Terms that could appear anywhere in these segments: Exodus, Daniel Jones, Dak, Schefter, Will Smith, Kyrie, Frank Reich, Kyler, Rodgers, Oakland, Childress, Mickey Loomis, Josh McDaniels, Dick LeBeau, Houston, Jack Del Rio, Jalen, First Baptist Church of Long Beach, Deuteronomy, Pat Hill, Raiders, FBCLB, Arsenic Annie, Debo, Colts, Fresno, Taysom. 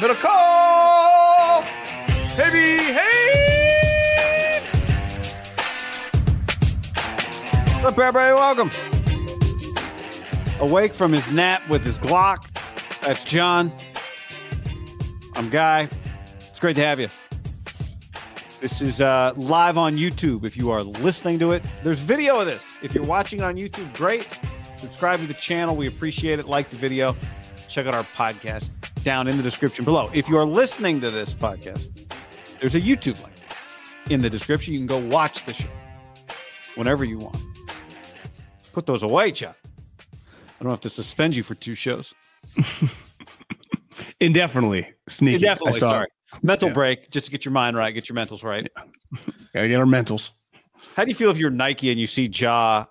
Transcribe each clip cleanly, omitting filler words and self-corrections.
Gonna call heavy hand. What's up, everybody? Welcome. Awake from his nap with his Glock. That's John. I'm Guy. It's great to have you. This is live on YouTube. If you are listening to it, there's video of this. If you're watching on YouTube, great. Subscribe to the channel. We appreciate it. Like the video. Check out our podcast down in the description below. If you're listening to this podcast, there's a YouTube link in the description. You can go watch the show whenever you want. Put those away, Chuck. I don't have to suspend you for 2 shows. Indefinitely. Sneaky. Indefinitely, sorry. Mental break, just to get your mind right, get your mentals right. Yeah. Gotta get our mentals. How do you feel if you're Nike and you see Ja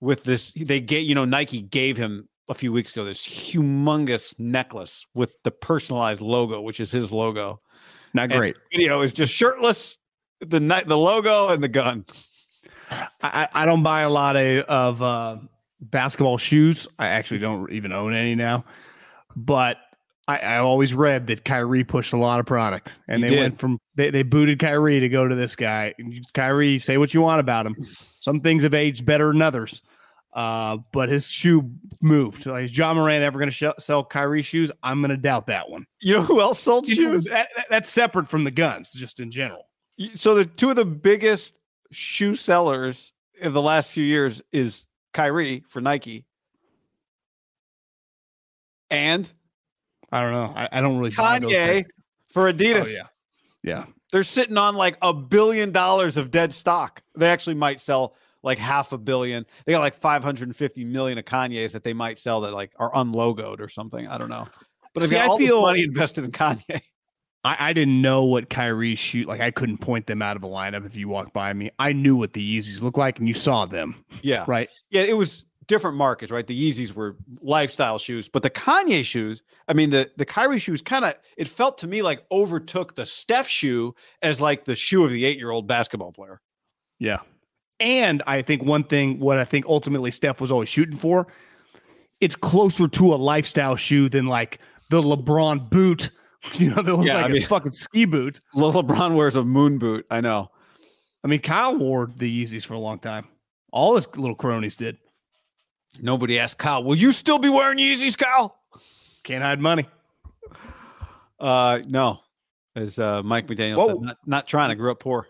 with this? Nike gave him a few weeks ago this humongous necklace with the personalized logo, which is his logo. Not great. And the video is just shirtless, the logo and the gun. I don't buy a lot of basketball shoes. I actually don't even own any now, but I always read that Kyrie pushed a lot of product, and they booted Kyrie to go to this guy. And Kyrie, say what you want about him. Some things have aged better than others. But his shoe moved. Like, is John Moran ever going to sell Kyrie shoes? I'm going to doubt that one. You know who else sold shoes? That's separate from the guns, just in general. So the 2 of the biggest shoe sellers in the last few years is Kyrie for Nike. And I don't know. I don't really. Kanye for Adidas. Oh, yeah. Yeah. They're sitting on like $1 billion of dead stock. They actually might sell like $500 million. They got like 550 million of Kanye's that they might sell that like are unlogoed or something. I don't know. But I've got all this money invested in Kanye. I didn't know what Kyrie shoot. Like I couldn't point them out of a lineup if you walked by me. I knew what the Yeezys looked like and you saw them. Yeah. Right. Yeah. It was different markets, right? The Yeezys were lifestyle shoes, but the Kanye shoes, I mean, the Kyrie shoes kind of, it felt to me like overtook the Steph shoe as like the shoe of the 8-year-old basketball player. Yeah. And I think one thing, what I think ultimately Steph was always shooting for, it's closer to a lifestyle shoe than like the LeBron boot, that was a fucking ski boot. LeBron wears a moon boot. I know. I mean, Kyle wore the Yeezys for a long time. All his little cronies did. Nobody asked Kyle, will you still be wearing Yeezys, Kyle? Can't hide money. No, as Mike McDaniels said, not trying to grow up poor.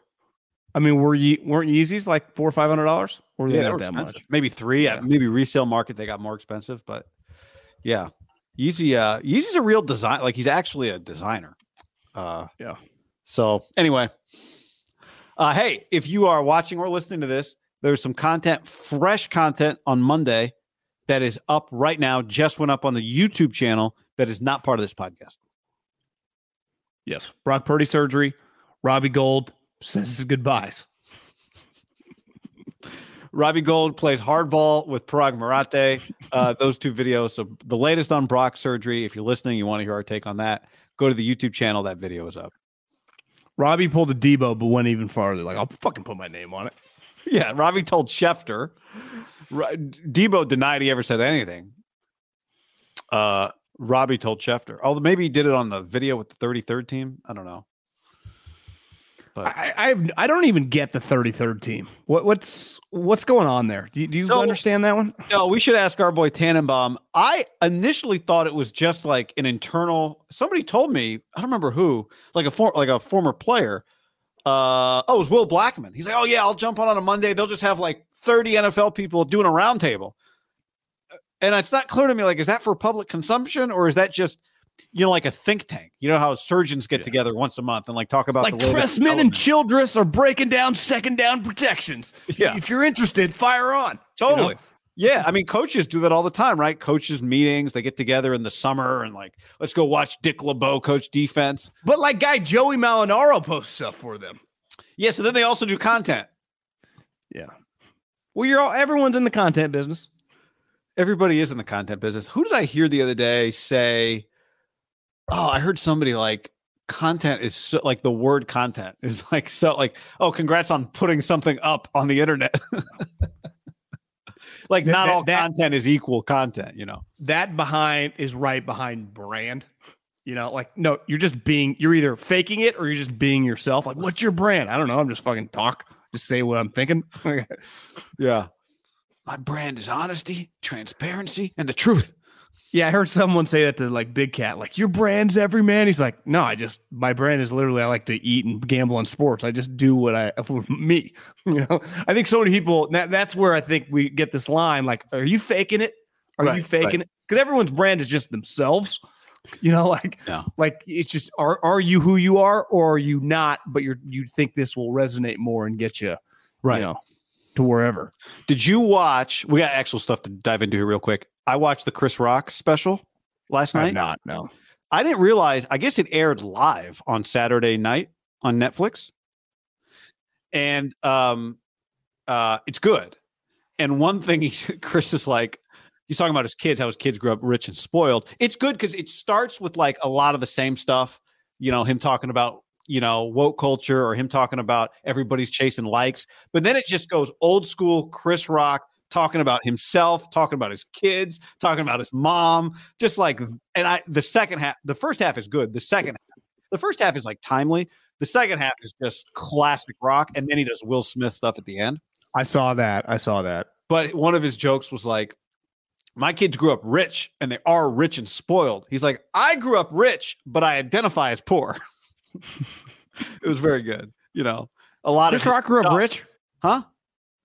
I mean, weren't Yeezys like $400 or $500? Or yeah, they were that expensive. Much? Maybe 3. Yeah. Maybe resale market they got more expensive, but yeah, Yeezy's a real design. Like he's actually a designer. Yeah. So anyway, hey, if you are watching or listening to this, there's some fresh content on Monday that is up right now. Just went up on the YouTube channel that is not part of this podcast. Yes, Brock Purdy surgery, Robbie Gold says goodbyes. Robbie Gold plays hardball with Parag Marate. Those 2 videos. So the latest on Brock surgery. If you're listening, you want to hear our take on that, go to the YouTube channel. That video is up. Robbie pulled a Debo, but went even farther. Like, I'll fucking put my name on it. Yeah. Robbie told Schefter. Debo denied he ever said anything. Robbie told Schefter. Although maybe he did it on the video with the 33rd team. I don't know. But I don't even get the 33rd team. What's going on there? Do you understand that one? No, we should ask our boy Tannenbaum. I initially thought it was just like an internal. Somebody told me, I don't remember who, like a former player. It was Will Blackman. He's like, oh yeah, I'll jump on a Monday. They'll just have like 30 NFL people doing a roundtable. And it's not clear to me, like, is that for public consumption or is that just like a think tank. You know how surgeons get together once a month and like talk about like the Tressman and Childress are breaking down second down protections. Yeah. If you're interested, fire on. Totally. You know? Yeah. I mean, coaches do that all the time, right? Coaches meetings, they get together in the summer and like, let's go watch Dick LeBeau coach defense. But like guy Joey Malinaro posts stuff for them. Yeah. So then they also do content. Yeah. Well, everyone's in the content business. Everybody is in the content business. Who did I hear the other day say, oh, I heard somebody like content is so, like the word content is like, so like, oh, congrats on putting something up on the internet. Like not all content is equal content, you know, that behind is right behind brand, you know, like, no, you're either faking it or you're just being yourself. Like, what's your brand? I don't know. I'm just fucking just say what I'm thinking. Yeah. My brand is honesty, transparency, and the truth. Yeah. I heard someone say that to like Big Cat, like your brand's every man. He's like, no, my brand is literally, I like to eat and gamble on sports. I just do for me, you know, I think so many people, that's where I think we get this line. Like, are you faking it? Are you faking it? Cause everyone's brand is just themselves, you know, like it's just, are you who you are or are you not? But you think this will resonate more and get you right, you know, to wherever. Did you watch, we got actual stuff to dive into here real quick. I watched the Chris Rock special last night. No. I didn't realize, I guess it aired live on Saturday night on Netflix. And it's good. And one thing Chris is like, he's talking about his kids, how his kids grew up rich and spoiled. It's good because it starts with like a lot of the same stuff, you know, him talking about, you know, woke culture or him talking about everybody's chasing likes. But then it just goes old school Chris Rock, talking about himself, talking about his kids, talking about his mom, just like, and the first half is good. The first half is like timely. The second half is just classic Rock. And then he does Will Smith stuff at the end. I saw that. But one of his jokes was like, my kids grew up rich and they are rich and spoiled. He's like, I grew up rich, but I identify as poor. It was very good. You know, a lot of Rock grew up rich. Huh?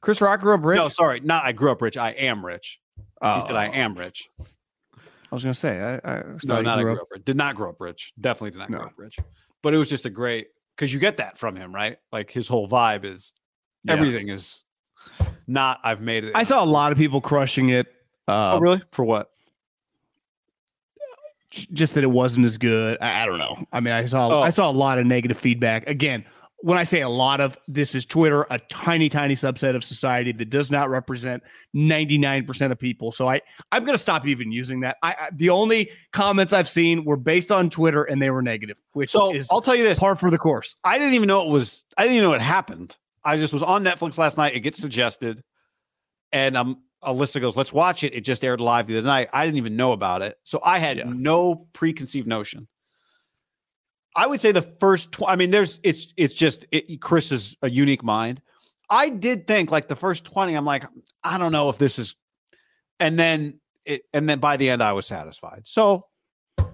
Chris Rock grew up rich? No, sorry. Not I grew up rich. I am rich. Oh. He said I am rich. I was going to say. I did not grow up rich. Definitely did not grow up rich. But it was just a great, because you get that from him, right? Like his whole vibe is, everything is not, I've made it. I saw a lot of people crushing it. Oh, really? For what? Just that it wasn't as good. I don't know. I mean, I saw a lot of negative feedback. Again, when I say a lot of, this is Twitter, a tiny, tiny subset of society that does not represent 99% of people. So I'm going to stop even using that. The only comments I've seen were based on Twitter and they were negative, which is I'll tell you this, par for the course. I didn't even know it happened. I just was on Netflix last night. It gets suggested and Alyssa goes, let's watch it. It just aired live the other night. I didn't even know about it. So I had no preconceived notion. I would say the first, Chris is a unique mind. I did think like the first 20, I'm like, I don't know if this is, and then by the end I was satisfied. So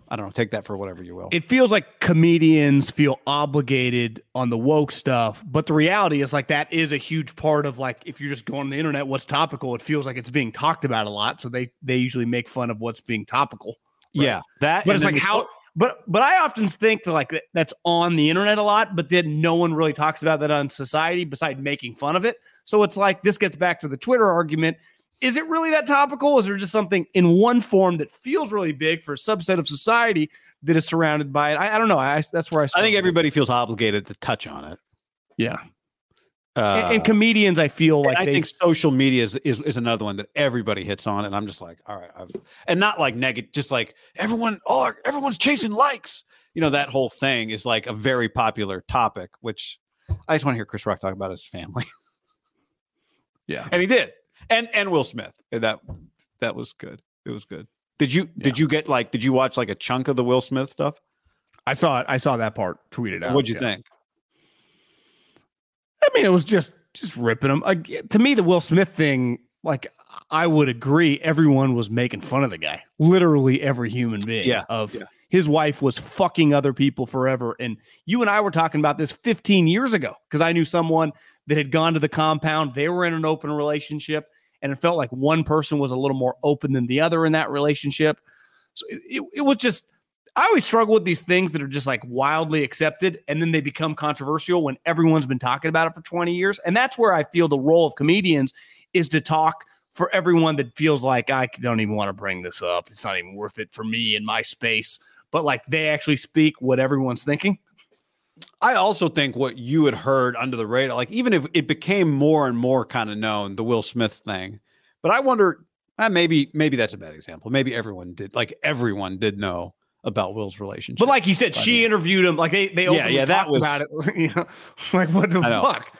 I don't know, take that for whatever you will. It feels like comedians feel obligated on the woke stuff, but the reality is like, that is a huge part of like, if you're just going on the internet, what's topical, it feels like it's being talked about a lot. So they usually make fun of what's being topical. Right? Yeah. But it's like how. But I often think that like that's on the internet a lot, but then no one really talks about that on society besides making fun of it. So it's like this gets back to the Twitter argument. Is it really that topical? Is there just something in one form that feels really big for a subset of society that is surrounded by it? I don't know. That's where I started. I think everybody feels obligated to touch on it. Yeah. And comedians, I feel like I think social media is another one that everybody hits on, and I'm just like, all right, and not like negative, just like everyone's chasing likes. You know, that whole thing is like a very popular topic, which I just want to hear Chris Rock talk about his family. Yeah, and he did, and Will Smith, and that was good. It was good. Did you watch like a chunk of the Will Smith stuff? I saw it. I saw that part tweeted out. What'd you think? I mean, it was just ripping him. To me, the Will Smith thing, like, I would agree. Everyone was making fun of the guy. Literally every human being. Yeah. His wife was fucking other people forever. And you and I were talking about this 15 years ago because I knew someone that had gone to the compound. They were in an open relationship, and it felt like one person was a little more open than the other in that relationship. So it was just... I always struggle with these things that are just like wildly accepted, and then they become controversial when everyone's been talking about it for 20 years. And that's where I feel the role of comedians is to talk for everyone that feels like, I don't even want to bring this up. It's not even worth it for me in my space. But like they actually speak what everyone's thinking. I also think what you had heard under the radar, like even if it became more and more kind of known, the Will Smith thing. But I wonder, maybe that's a bad example. Maybe everyone did know about Will's relationship. But like you said, she interviewed him. Like they openly talked about it. You know, like what the fuck?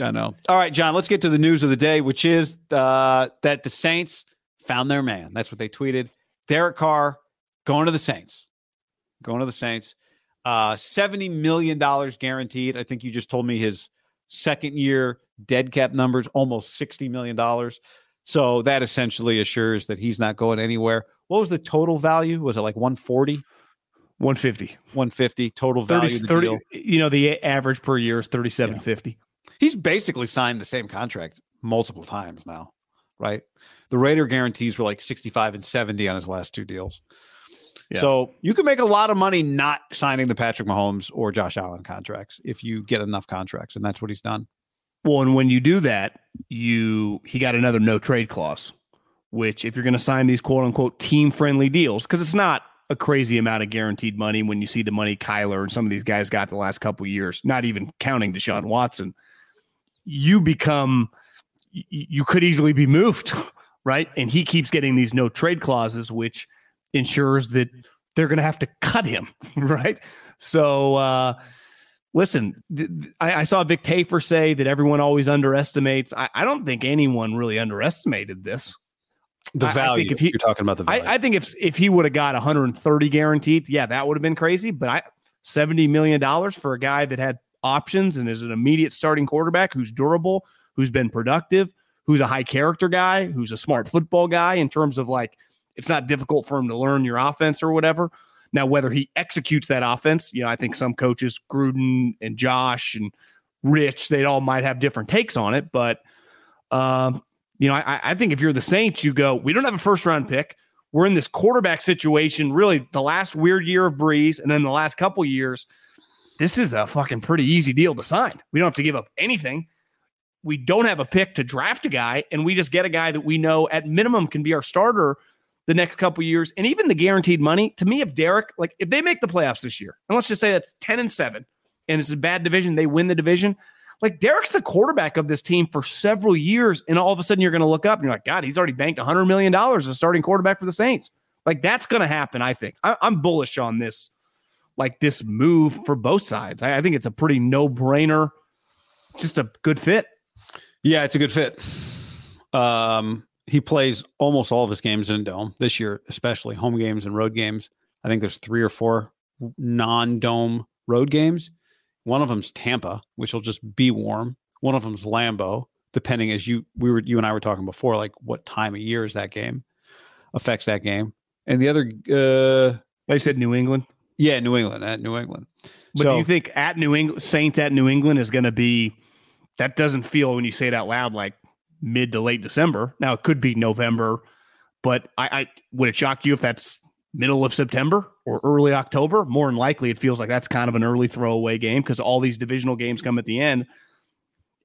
I know. All right, John, let's get to the news of the day, which is that the Saints found their man. That's what they tweeted. Derek Carr going to the Saints. $70 million guaranteed. I think you just told me his second year dead cap numbers, almost $60 million. So that essentially assures that he's not going anywhere. What was the total value? Was it like 140? 150 total value. Of the deal. You know, the average per year is 3750. Yeah. He's basically signed the same contract multiple times now, right? The Raider guarantees were like 65 and 70 on his last two deals. Yeah. So you can make a lot of money not signing the Patrick Mahomes or Josh Allen contracts if you get enough contracts, and that's what he's done. Well, and when you do that, he got another no-trade clause, which if you're going to sign these quote-unquote team-friendly deals, because it's not a crazy amount of guaranteed money when you see the money Kyler and some of these guys got the last couple of years, not even counting Deshaun Watson, you could easily be moved, right? And he keeps getting these no trade clauses, which ensures that they're going to have to cut him, right? So listen, I saw Vic Tafer say that everyone always underestimates. I don't think anyone really underestimated this. The value. I think if you're talking about the value. I think if he would have got 130 guaranteed, yeah, that would have been crazy. But $70 million for a guy that had options and is an immediate starting quarterback who's durable, who's been productive, who's a high character guy, who's a smart football guy in terms of like, it's not difficult for him to learn your offense or whatever. Now, whether he executes that offense, you know, I think some coaches, Gruden and Josh and Rich, they all might have different takes on it. But, you know, I think if you're the Saints, you go, we don't have a first round pick. We're in this quarterback situation, really the last weird year of Breeze. And then the last couple years, this is a fucking pretty easy deal to sign. We don't have to give up anything. We don't have a pick to draft a guy, and we just get a guy that we know at minimum can be our starter the next couple years. And even the guaranteed money, to me, if they make the playoffs this year, and let's just say that's 10-7, and it's a bad division, they win the division. Like Derek's the quarterback of this team for several years, and all of a sudden you're going to look up and you're like, God, he's already banked $100 million as a starting quarterback for the Saints. Like that's going to happen, I think. I'm bullish on this. Like this move for both sides. I think it's a pretty no-brainer. Just a good fit. Yeah, it's a good fit. He plays almost all of his games in a dome this year, especially home games and road games. I think there's 3 or 4 non-dome road games. One of them's Tampa, which will just be warm. One of them's Lambeau, depending as you and I were talking before, like what time of year is that game affects that game. And the other, I said New England. Yeah, New England. But so, do you think Saints at New England is going to be, that doesn't feel when you say it out loud, like mid to late December. Now it could be November, but I would it shock you if that's middle of September or early October? More than likely, it feels like that's kind of an early throwaway game because all these divisional games come at the end.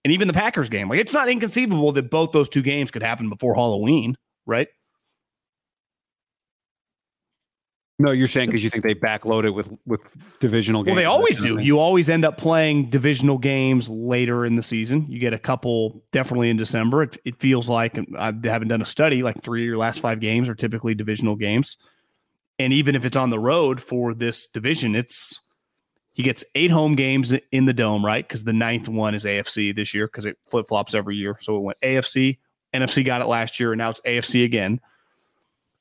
And even the Packers game, like it's not inconceivable that both those two games could happen before Halloween, right? No, you're saying because you think they backload it with divisional games. Well, they always do. You always end up playing divisional games later in the season. You get a couple definitely in December. It feels like, and I haven't done a study, like 3 of your last 5 games are typically divisional games. And even if it's on the road for this division, he gets 8 home games in the dome, right? Because the 9th one is AFC this year because it flip-flops every year. So it went AFC, NFC got it last year, and now it's AFC again.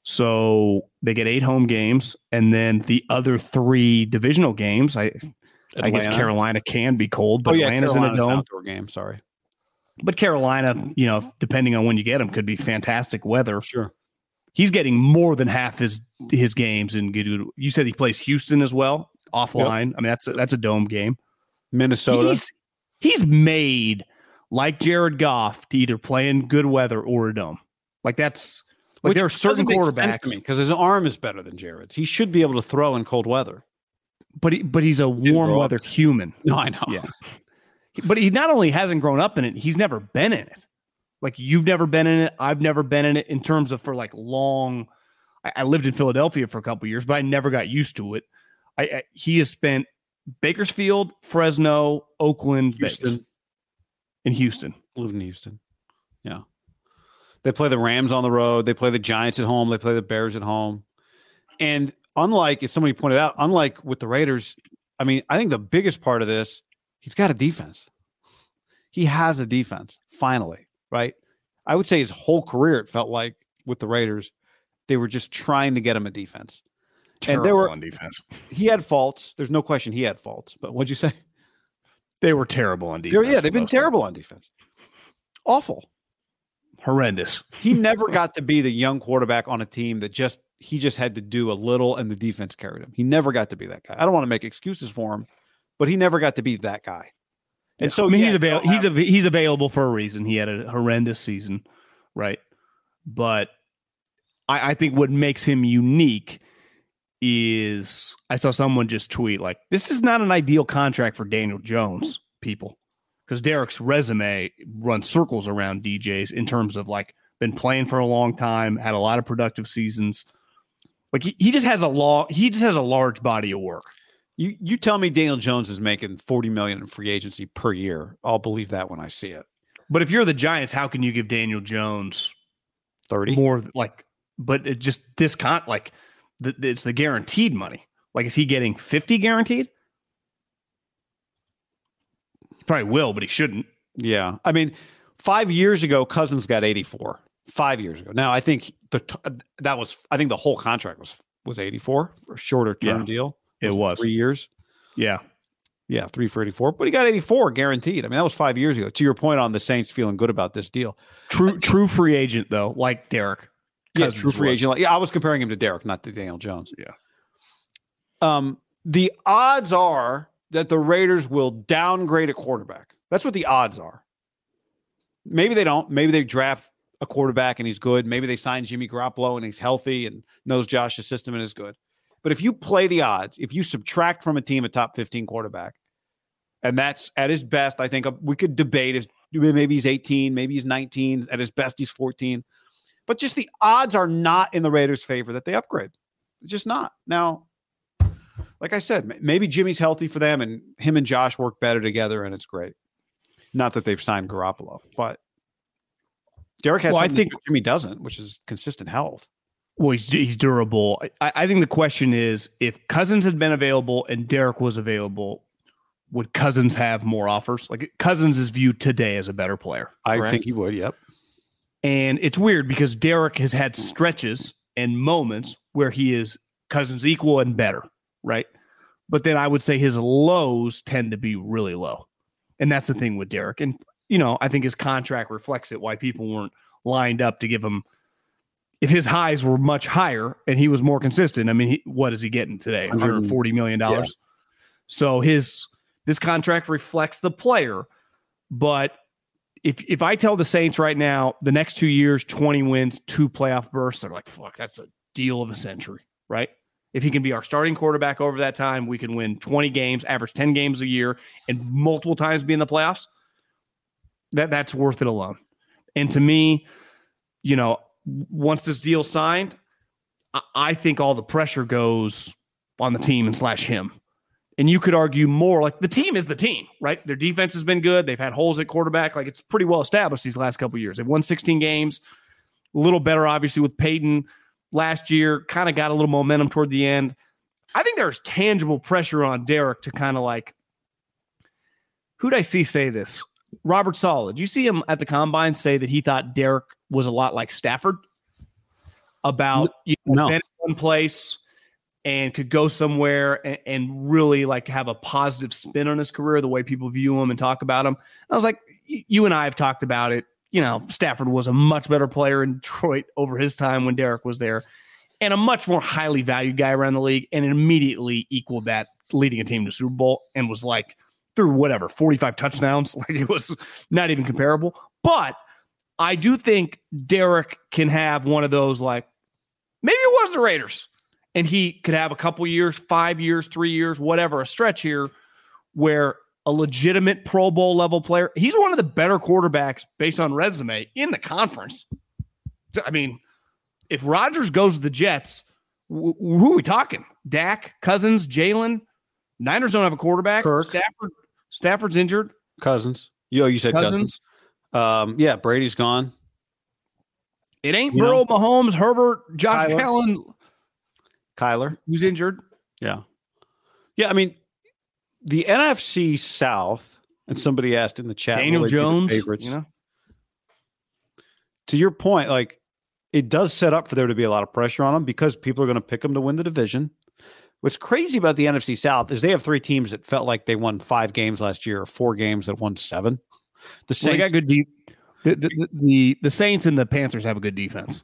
So they get 8 home games, and then the other 3 divisional games. I guess Carolina can be cold, but Atlanta's in a dome. An outdoor game, sorry. But Carolina, you know, depending on when you get them, could be fantastic weather. Sure. He's getting more than half his games in good. You said he plays Houston as well, offline. Yep. I mean, that's a dome game. Minnesota. He's made like Jared Goff to either play in good weather or a dome. Like that's. Like, there are certain quarterbacks, because his arm is better than Jared's. He should be able to throw in cold weather. But he's a warm weather human. No, I know. Yeah. But he not only hasn't grown up in it, he's never been in it. Like, you've never been in it. I've never been in it in terms of for like long. I lived in Philadelphia for a couple of years, but I never got used to it. He has spent Bakersfield, Fresno, Oakland, Houston, and Houston. Lived in Houston. Yeah. They play the Rams on the road. They play the Giants at home. They play the Bears at home. And unlike, as somebody pointed out, unlike with the Raiders, I mean, I think the biggest part of this, he's got a defense. He has a defense, finally, right? I would say his whole career, it felt like with the Raiders, they were just trying to get him a defense. Terrible and they were on defense. He had faults. There's no question he had faults. But what'd you say? They were terrible on defense. They've been terrible on defense. Awful. Horrendous. He never got to be the young quarterback on a team that he just had to do a little and the defense carried him. He never got to be that guy. I don't want to make excuses for him, but he never got to be that guy. And so I mean, he's available for a reason. He had a horrendous season, right? But I think what makes him unique is I saw someone just tweet like, this is not an ideal contract for Daniel Jones, people. Because Derek's resume runs circles around DJ's in terms of like been playing for a long time, had a lot of productive seasons. Like he just has a large body of work. You tell me Daniel Jones is making $40 million in free agency per year. I'll believe that when I see it. But if you're the Giants, how can you give Daniel Jones 30 more? Like, but it just this con like it's the guaranteed money. Like, is he getting 50 guaranteed? Probably will, but he shouldn't. Yeah. I mean, 5 years ago, Cousins got 84. 5 years ago. Now, I think the whole contract was 84 for a shorter term deal. It was 3 years. Yeah. Yeah. 3 for 84, but he got 84 guaranteed. I mean, that was 5 years ago. To your point on the Saints feeling good about this deal. True free agent though, like Derek. Cousins yeah. True free agent. Like, yeah. I was comparing him to Derek, not to Daniel Jones. Yeah. The odds are that the Raiders will downgrade a quarterback. That's what the odds are. Maybe they don't. Maybe they draft a quarterback and he's good. Maybe they sign Jimmy Garoppolo and he's healthy and knows Josh's system and is good. But if you play the odds, if you subtract from a team a top 15 quarterback, and that's at his best, I think we could debate if maybe he's 18, maybe he's 19, at his best he's 14. But just the odds are not in the Raiders' favor that they upgrade. Just not. Now, like I said, maybe Jimmy's healthy for them and him and Josh work better together and it's great. Not that they've signed Garoppolo, but Derek has something that Jimmy doesn't, which is consistent health. Well, he's durable. I think the question is, if Cousins had been available and Derek was available, would Cousins have more offers? Like, Cousins is viewed today as a better player. Correct? I think he would, yep. And it's weird because Derek has had stretches and moments where he is Cousins equal and better. Right. But then I would say his lows tend to be really low. And that's the thing with Derek. And, you know, I think his contract reflects it, why people weren't lined up to give him. If his highs were much higher and he was more consistent, I mean, what is he getting today? $140 million. Yeah. So this contract reflects the player. But if I tell the Saints right now, the next 2 years, 20 wins, 2 playoff bursts, they're like, fuck, that's a deal of a century. Right. If he can be our starting quarterback over that time, we can win 20 games, average 10 games a year, and multiple times be in the playoffs. That's worth it alone. And to me, you know, once this deal's signed, I think all the pressure goes on the team and / him. And you could argue more like the team is the team, right? Their defense has been good. They've had holes at quarterback. Like, it's pretty well established these last couple of years. They've won 16 games, a little better, obviously, with Peyton. Last year, kind of got a little momentum toward the end. I think there's tangible pressure on Derek to kind of like, who'd I see say this? Robert Saleh. You see him at the Combine say that he thought Derek was a lot like Stafford, about been in one place and could go somewhere and really like have a positive spin on his career, the way people view him and talk about him. And I was like, you and I have talked about it. You know, Stafford was a much better player in Detroit over his time when Derek was there, and a much more highly valued guy around the league, and immediately equaled that, leading a team to Super Bowl, and was like, through whatever, 45 touchdowns. Like, it was not even comparable. But I do think Derek can have one of those, like, maybe it was the Raiders, and he could have a couple years, 5 years, 3 years, whatever, a stretch here where a legitimate Pro Bowl level player, he's one of the better quarterbacks based on resume in the conference. I mean, if Rodgers goes to the Jets, who are we talking? Dak, Cousins, Jalen. Niners don't have a quarterback. Kirk. Stafford's injured. Cousins. Yo, you said Cousins. Yeah, Brady's gone. It ain't Burrow, Mahomes, Herbert, Josh Allen. Kyler. Who's injured. Yeah. Yeah, I mean, the NFC South, and somebody asked in the chat. Daniel Jones. Favorites. You know? To your point, like, it does set up for there to be a lot of pressure on them because people are going to pick them to win the division. What's crazy about the NFC South is they have three teams that felt like they won 5 games last year or 4 games that won 7. The Saints, they got good the Saints and the Panthers have a good defense.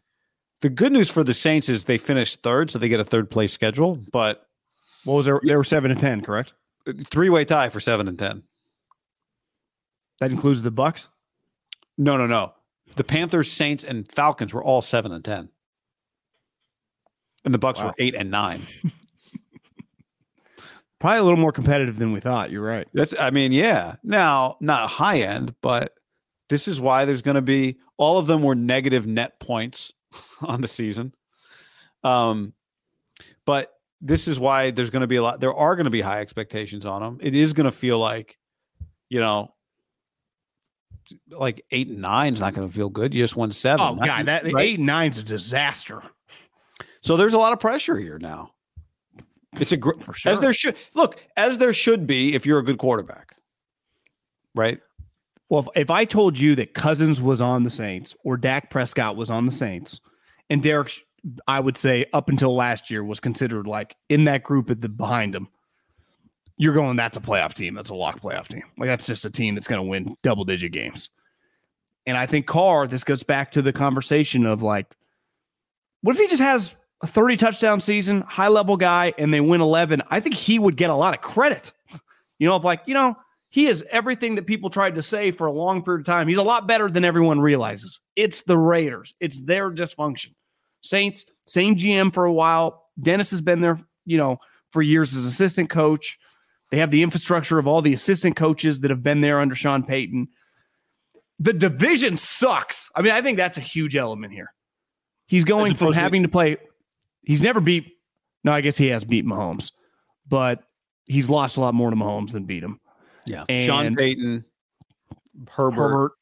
The good news for the Saints is they finished third, so they get a third-place schedule. But what was there? They were 7-10, correct? 3-way tie for 7-10. That includes the Bucks? No. The Panthers, Saints, and Falcons were all 7-10, and the Bucks were 8-9. Probably a little more competitive than we thought. You're right. Yeah. Now, not high end, but this is why there's going to be all of them were negative net points on the season. But this is why there's going to be a lot. There are going to be high expectations on them. It is going to feel like, you know, like 8-9 is not going to feel good. You just won 7. Oh, God, that right? 8-9's a disaster. So there's a lot of pressure here now. It's a for sure. As there should be if you're a good quarterback, right? Well, if I told you that Cousins was on the Saints or Dak Prescott was on the Saints, and Derek, I would say up until last year was considered like in that group at the behind him, you're going, that's a playoff team. That's a lock playoff team. Like that's just a team that's going to win double-digit games. And I think Carr, this goes back to the conversation of like, what if he just has a 30-touchdown season, high-level guy, and they win 11, I think he would get a lot of credit. You know, if like, you know, he is everything that people tried to say for a long period of time. He's a lot better than everyone realizes. It's the Raiders. It's their dysfunction. Saints, same GM for a while. Dennis has been there, you know, for years as assistant coach. They have the infrastructure of all the assistant coaches that have been there under Sean Payton. The division sucks. I mean, I think that's a huge element here. He's going from having to play... He's never beat. No, I guess he has beat Mahomes, but he's lost a lot more to Mahomes than beat him. Yeah, and Sean Payton, Herbert,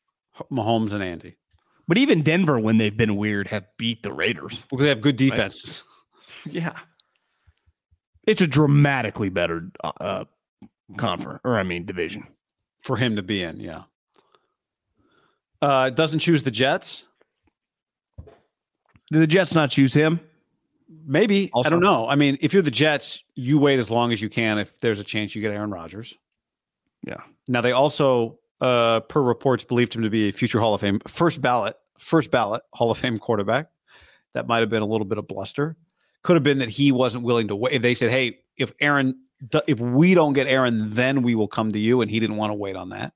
Mahomes, and Andy. But even Denver, when they've been weird, have beat the Raiders because they have good defenses. Right? Yeah, it's a dramatically better conference, division for him to be in. Yeah, doesn't choose the Jets. Did the Jets not choose him? Maybe. Also, I don't know. I mean, if you're the Jets, you wait as long as you can. If there's a chance you get Aaron Rodgers. Yeah. Now they also, per reports, believed him to be a future Hall of Fame, first ballot Hall of Fame quarterback. That might've been a little bit of bluster. Could have been that he wasn't willing to wait. They said, hey, if we don't get Aaron, then we will come to you. And he didn't want to wait on that.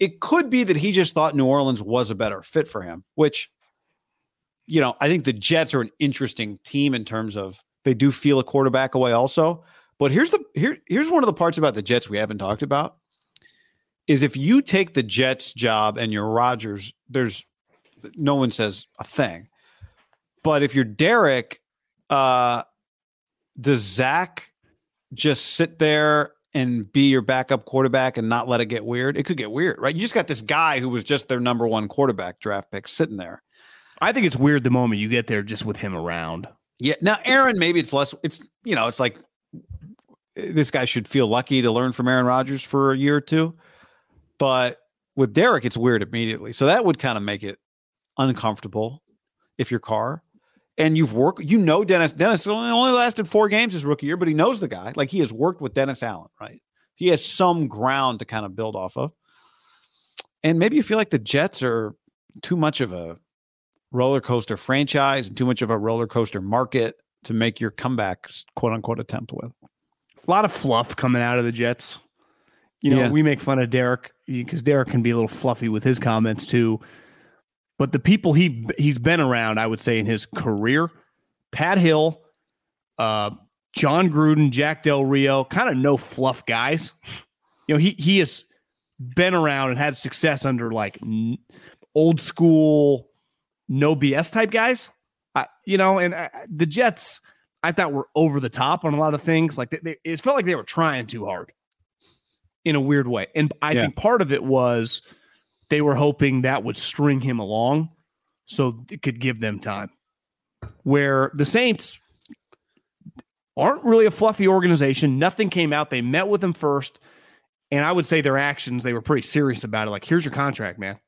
It could be that he just thought New Orleans was a better fit for him, which, you know, I think the Jets are an interesting team in terms of they do feel a quarterback away also. But here's one of the parts about the Jets we haven't talked about is if you take the Jets job and you're Rodgers, there's no one says a thing. But if you're Derek, does Zach just sit there and be your backup quarterback and not let it get weird? It could get weird, right? You just got this guy who was just their number one quarterback draft pick sitting there. I think it's weird the moment you get there just with him around. Yeah. Now, Aaron, maybe it's less. It's, you know, it's like this guy should feel lucky to learn from Aaron Rodgers for a year or two. But with Derek, it's weird immediately. So that would kind of make it uncomfortable if you're Carr. And you've worked, you know, Dennis only lasted 4 games his rookie year, but he knows the guy. Like he has worked with Dennis Allen, right? He has some ground to kind of build off of. And maybe you feel like the Jets are too much of a roller coaster franchise and too much of a roller coaster market to make your comeback quote unquote attempt with. A lot of fluff coming out of the Jets. You know, we make fun of Derek because Derek can be a little fluffy with his comments too. But the people he's been around, I would say, in his career, Pat Hill, John Gruden, Jack Del Rio, kind of no fluff guys. You know, he has been around and had success under like old school, no BS type guys. The Jets, I thought, were over the top on a lot of things. Like it felt like they were trying too hard in a weird way. And I think part of it was they were hoping that would string him along so it could give them time. Where the Saints aren't really a fluffy organization. Nothing came out. They met with him first. And I would say their actions, they were pretty serious about it. Like, here's your contract, man.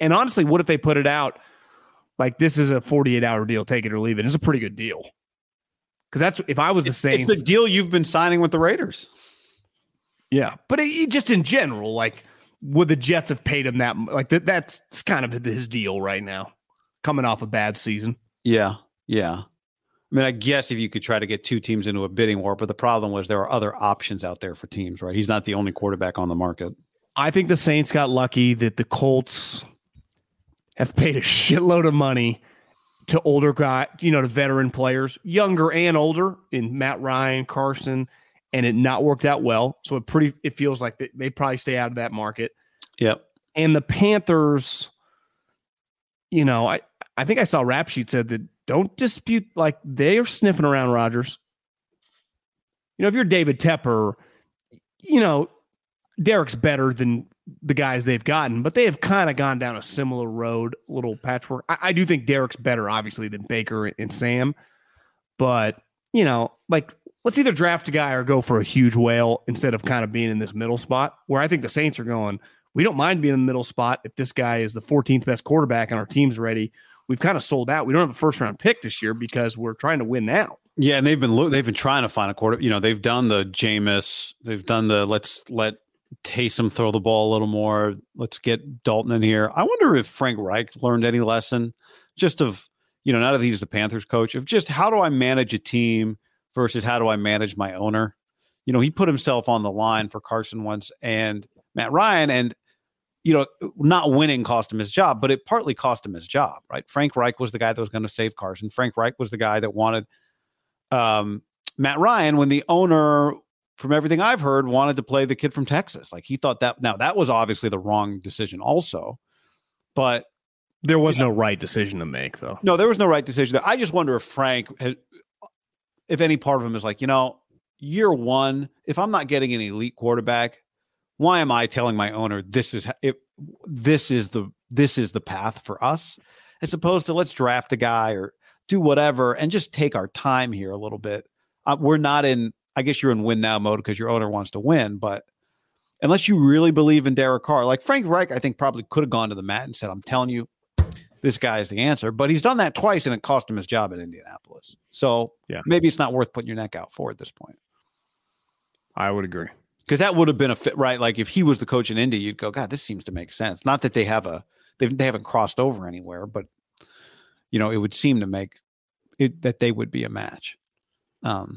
And honestly, what if they put it out like, this is a 48-hour deal, take it or leave it? It's a pretty good deal. Because that's, if I was the Saints. It's the deal you've been signing with the Raiders. Yeah. But just in general, like, would the Jets have paid him that? Like, that's kind of his deal right now, coming off a bad season. Yeah. Yeah. I mean, I guess if you could try to get two teams into a bidding war, but the problem was there are other options out there for teams, right? He's not the only quarterback on the market. I think the Saints got lucky that the Colts have paid a shitload of money to older guys, you know, to veteran players, younger and older, in Matt Ryan, Carson, and it not worked out well. So it feels like they probably stay out of that market. Yep. And the Panthers, you know, I think I saw Rap Sheet said that, don't dispute, like, they are sniffing around Rodgers. You know, if you're David Tepper, you know, Derek's better than the guys they've gotten, but they have kind of gone down a similar road, little patchwork. I do think Derek's better, obviously, than Baker and Sam. But, you know, like, let's either draft a guy or go for a huge whale instead of kind of being in this middle spot, where I think the Saints are going, we don't mind being in the middle spot if this guy is the 14th best quarterback and our team's ready. We've kind of sold out. We don't have a first round pick this year because we're trying to win now. Yeah, and they've been trying to find a quarterback. You know, they've done the Jameis. They've done the let's let Taysom throw the ball a little more. Let's get Dalton in here. I wonder if Frank Reich learned any lesson, just of, you know, not that he's the Panthers coach, of just how do I manage a team versus how do I manage my owner. You know, he put himself on the line for Carson once and Matt Ryan, and you know, not winning cost him his job, but it partly cost him his job, right? Frank Reich was the guy that was going to save Carson. Frank Reich was the guy that wanted Matt Ryan, when the owner, from everything I've heard, wanted to play the kid from Texas. Like, he thought that, now that was obviously the wrong decision also, but there was no right decision to make though. No, there was no right decision. I just wonder if Frank, if any part of him is like, you know, year one, if I'm not getting an elite quarterback, why am I telling my owner this is the path for us, as opposed to let's draft a guy or do whatever and just take our time here a little bit. We're not in, I guess you're in win now mode because your owner wants to win, but unless you really believe in Derek Carr, like Frank Reich, I think probably could have gone to the mat and said, I'm telling you, this guy is the answer, but he's done that twice and it cost him his job in Indianapolis. So maybe it's not worth putting your neck out for at this point. I would agree. Because that would have been a fit, right? Like if he was the coach in Indy, you'd go, God, this seems to make sense. Not that they haven't crossed over anywhere, but you know, it would seem to make it that they would be a match. But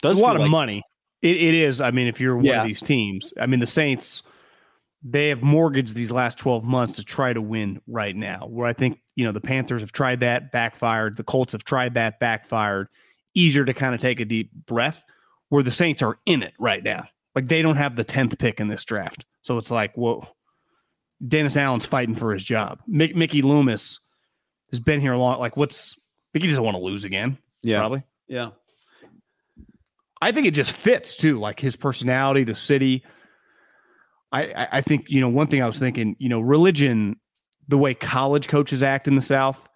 that's a lot of money. It is. I mean, if you're one of these teams, I mean, the Saints, they have mortgaged these last 12 months to try to win right now. Where I think, you know, the Panthers have tried that, backfired. The Colts have tried that, backfired. Easier to kind of take a deep breath. Where the Saints are in it right now. Like they don't have the 10th pick in this draft. So it's like, whoa, Dennis Allen's fighting for his job. Mickey Loomis has been here a long. Like Mickey doesn't want to lose again. Yeah. Probably. Yeah. I think it just fits too. Like his personality, the city. I think, you know, one thing I was thinking, you know, religion, the way college coaches act in the South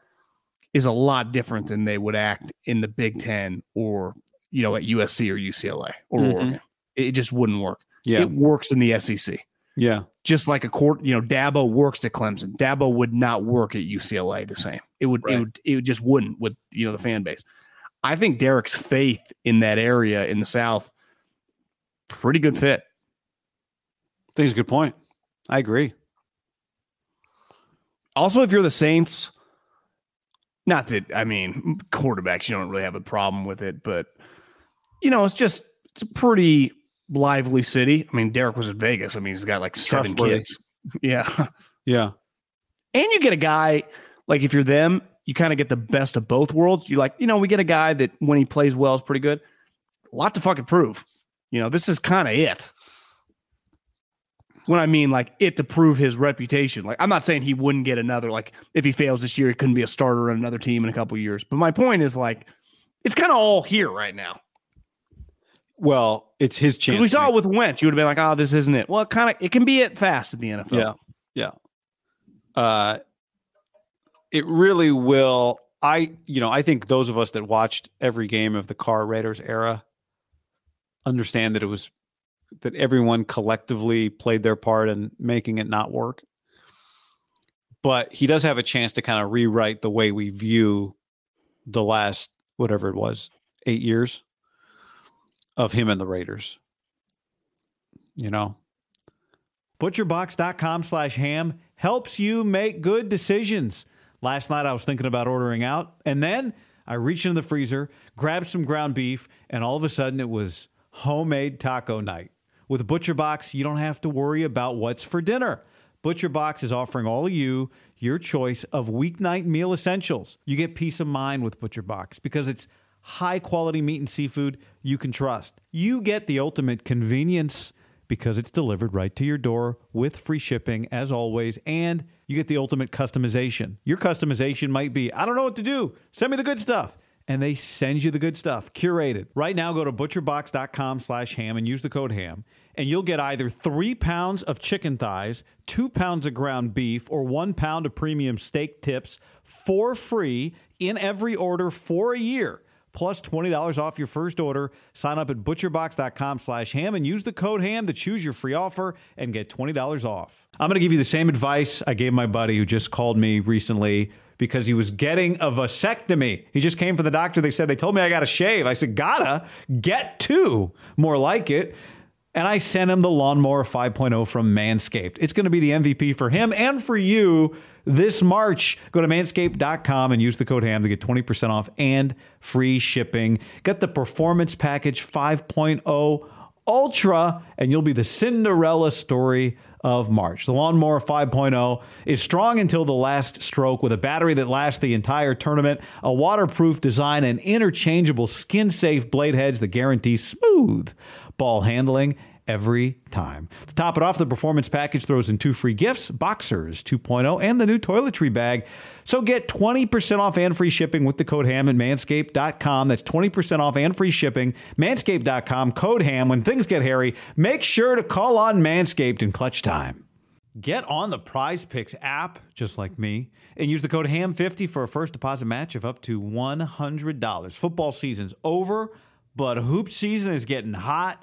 is a lot different than they would act in the Big Ten or, you know, at USC or UCLA or Oregon. It just wouldn't work. Yeah. It works in the SEC. Yeah. Just like you know, Dabo works at Clemson. Dabo would not work at UCLA the same. It just wouldn't with, you know, the fan base. I think Derek's faith in that area in the South, pretty good fit. I think it's a good point. I agree. Also, if you're the Saints, not that, I mean, quarterbacks, you don't really have a problem with it, but you know, it's a pretty lively city. I mean, Derek was in Vegas. I mean, he's got like 7 kids. Yeah. Yeah. And you get a guy, like if you're them, you kind of get the best of both worlds. You're like, you know, we get a guy that when he plays well is pretty good. A lot to fucking prove. You know, this is kind of it. When I mean like it to prove his reputation. Like I'm not saying he wouldn't get another, like if he fails this year, he couldn't be a starter on another team in a couple of years. But my point is like, it's kind of all here right now. Well, it's his chance. We saw it with Wentz. You would have been like, oh, this isn't it. Well, it kind of, it can be it fast in the NFL. Yeah. Yeah. It really will. I think those of us that watched every game of the Carr Raiders era understand that it was, that everyone collectively played their part in making it not work. But he does have a chance to kind of rewrite the way we view the last, whatever it was, 8 years of him and the Raiders. You know? ButcherBox.com/ham helps you make good decisions. Last night I was thinking about ordering out, and then I reached into the freezer, grabbed some ground beef, and all of a sudden it was homemade taco night. With ButcherBox, you don't have to worry about what's for dinner. ButcherBox is offering all of you your choice of weeknight meal essentials. You get peace of mind with ButcherBox because it's high-quality meat and seafood you can trust. You get the ultimate convenience because it's delivered right to your door with free shipping, as always, and you get the ultimate customization. Your customization might be, I don't know what to do, send me the good stuff. And they send you the good stuff, curated. Right now, go to butcherbox.com/ham and use the code ham, and you'll get either 3 pounds of chicken thighs, 2 pounds of ground beef, or 1 pound of premium steak tips for free in every order for a year, plus $20 off your first order. Sign up at butcherbox.com/ham and use the code ham to choose your free offer and get $20 off. I'm going to give you the same advice I gave my buddy who just called me recently because he was getting a vasectomy. He just came from the doctor. They said, they told me I got to shave. I said, gotta get two, more like it. And I sent him the Lawnmower 5.0 from Manscaped. It's going to be the MVP for him and for you this March. Go to manscaped.com and use the code HAM to get 20% off and free shipping. Get the Performance Package 5.0 Ultra, and you'll be the Cinderella story of March. The Lawnmower 5.0 is strong until the last stroke with a battery that lasts the entire tournament, a waterproof design, and interchangeable skin-safe blade heads that guarantee smooth ball handling every time. To top it off, the Performance Package throws in 2 free gifts, Boxers 2.0, and the new toiletry bag. So get 20% off and free shipping with the code HAM at manscaped.com. That's 20% off and free shipping, manscaped.com, code HAM. When things get hairy, make sure to call on Manscaped in clutch time. Get on the Prize Picks app, just like me, and use the code HAM50 for a first deposit match of up to $100. Football season's over, but hoop season is getting hot.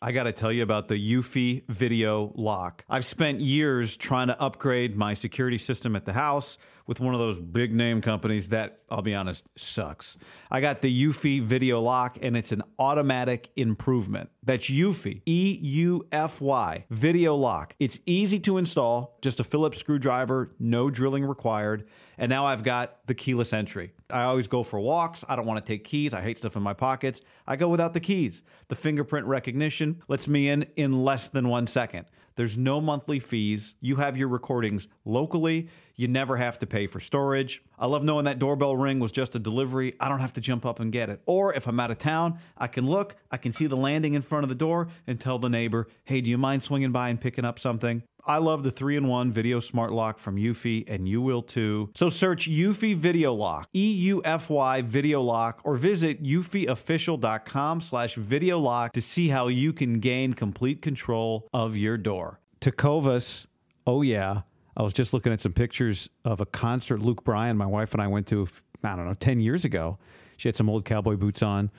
I got to tell you about the Eufy video lock. I've spent years trying to upgrade my security system at the house with one of those big name companies that, I'll be honest, sucks. I got the Eufy video lock, and it's an automatic improvement. That's Eufy, E-U-F-Y, video lock. It's easy to install, just a Phillips screwdriver, no drilling required. And now I've got the keyless entry. I always go for walks. I don't want to take keys. I hate stuff in my pockets. I go without the keys. The fingerprint recognition lets me in less than 1 second. There's no monthly fees. You have your recordings locally. You never have to pay for storage. I love knowing that doorbell ring was just a delivery. I don't have to jump up and get it. Or if I'm out of town, I can look, I can see the landing in front of the door and tell the neighbor, hey, do you mind swinging by and picking up something? I love the 3-in-1 video smart lock from Eufy, and you will too. So search Eufy Video Lock, EUFY Video Lock, or visit eufyofficial.com/videolock to see how you can gain complete control of your door. Tecovas, oh yeah. I was just looking at some pictures of a concert Luke Bryan, my wife and I went to, 10 years ago. She had some old cowboy boots on.